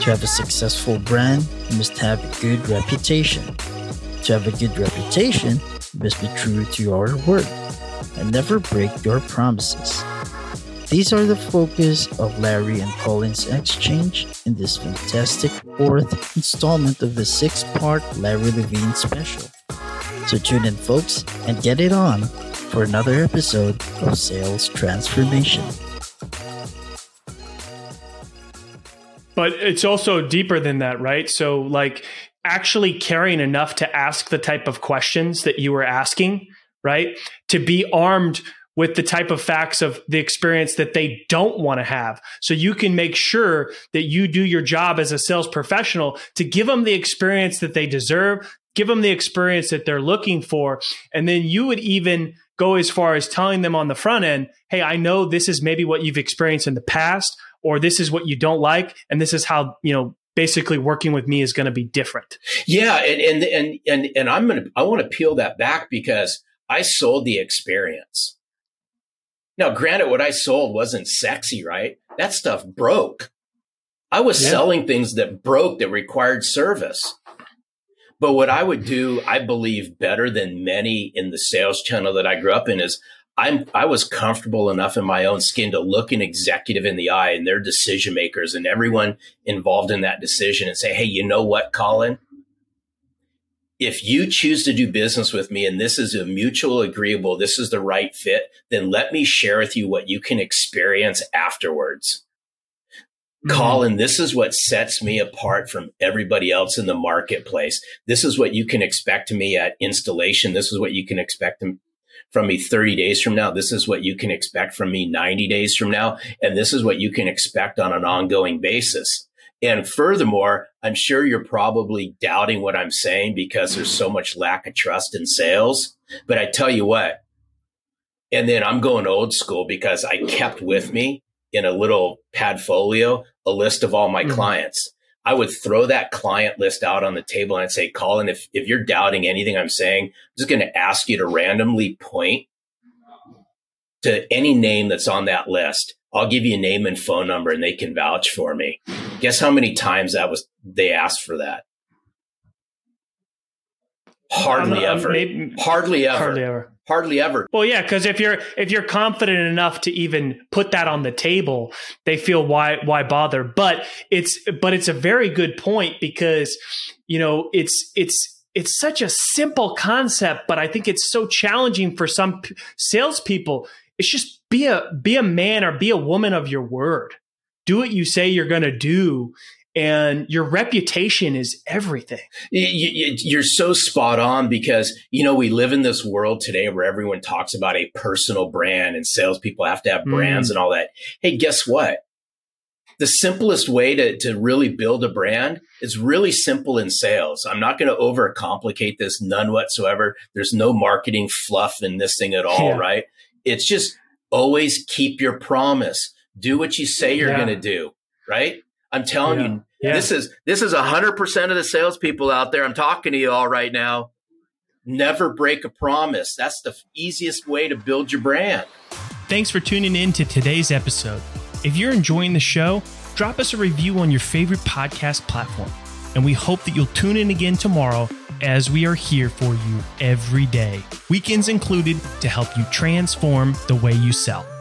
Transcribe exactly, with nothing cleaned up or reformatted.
To have a successful brand, you must have a good reputation. To have a good reputation, you must be true to your word and never break your promises. These are the focus of Larry and Colin's exchange in this fantastic fourth installment of the six-part Larry Levine special. So tune in, folks, and get it on for another episode of Sales Transformation. But it's also deeper than that, right? So like actually caring enough to ask the type of questions that you were asking, right? To be armed with the type of facts of the experience that they don't want to have. So you can make sure that you do your job as a sales professional to give them the experience that they deserve, give them the experience that they're looking for. And then you would even go as far as telling them on the front end, hey, I know this is maybe what you've experienced in the past, or this is what you don't like, and this is how, you know, basically working with me is going to be different. Yeah, and and and and, and I'm going to I want to peel that back because I sold the experience. Now, granted, what I sold wasn't sexy, right? That stuff broke. I was yeah. selling things that broke, that required service. But what I would do, I believe, better than many in the sales channel that I grew up in is I'm, I was comfortable enough in my own skin to look an executive in the eye and their decision makers and everyone involved in that decision and say, hey, you know what, Colin? If you choose to do business with me and this is a mutual agreeable, this is the right fit, then let me share with you what you can experience afterwards. Mm-hmm. Colin, this is what sets me apart from everybody else in the marketplace. This is what you can expect to me at installation. This is what you can expect to from me thirty days from now. This is what you can expect from me ninety days from now. And this is what you can expect on an ongoing basis. And furthermore, I'm sure you're probably doubting what I'm saying because there's so much lack of trust in sales. But I tell you what, and then I'm going old school because I kept with me in a little pad folio, a list of all my mm-hmm. clients. I would throw that client list out on the table and I'd say, Colin, if, if you're doubting anything I'm saying, I'm just going to ask you to randomly point to any name that's on that list. I'll give you a name and phone number and they can vouch for me. Guess how many times that was, they asked for that? Hardly um, ever. Um, maybe, hardly ever. Hardly ever. Hardly ever. Well, yeah, because if you're if you're confident enough to even put that on the table, they feel why why bother. But it's but it's a very good point because, you know, it's it's it's such a simple concept, but I think it's so challenging for some p- salespeople. It's just be a be a man or be a woman of your word. Do what you say you're going to do. And your reputation is everything. You, you, you're so spot on because, you know, we live in this world today where everyone talks about a personal brand and salespeople have to have brands mm. and all that. Hey, guess what? The simplest way to, to really build a brand is really simple in sales. I'm not going to overcomplicate this, none whatsoever. There's no marketing fluff in this thing at all, yeah. right? It's just always keep your promise. Do what you say you're yeah. going to do, right? I'm telling yeah. you, yeah. this is this is one hundred percent of the salespeople out there. I'm talking to you all right now. Never break a promise. That's the easiest way to build your brand. Thanks for tuning in to today's episode. If you're enjoying the show, drop us a review on your favorite podcast platform, and we hope that you'll tune in again tomorrow as we are here for you every day, weekends included, to help you transform the way you sell.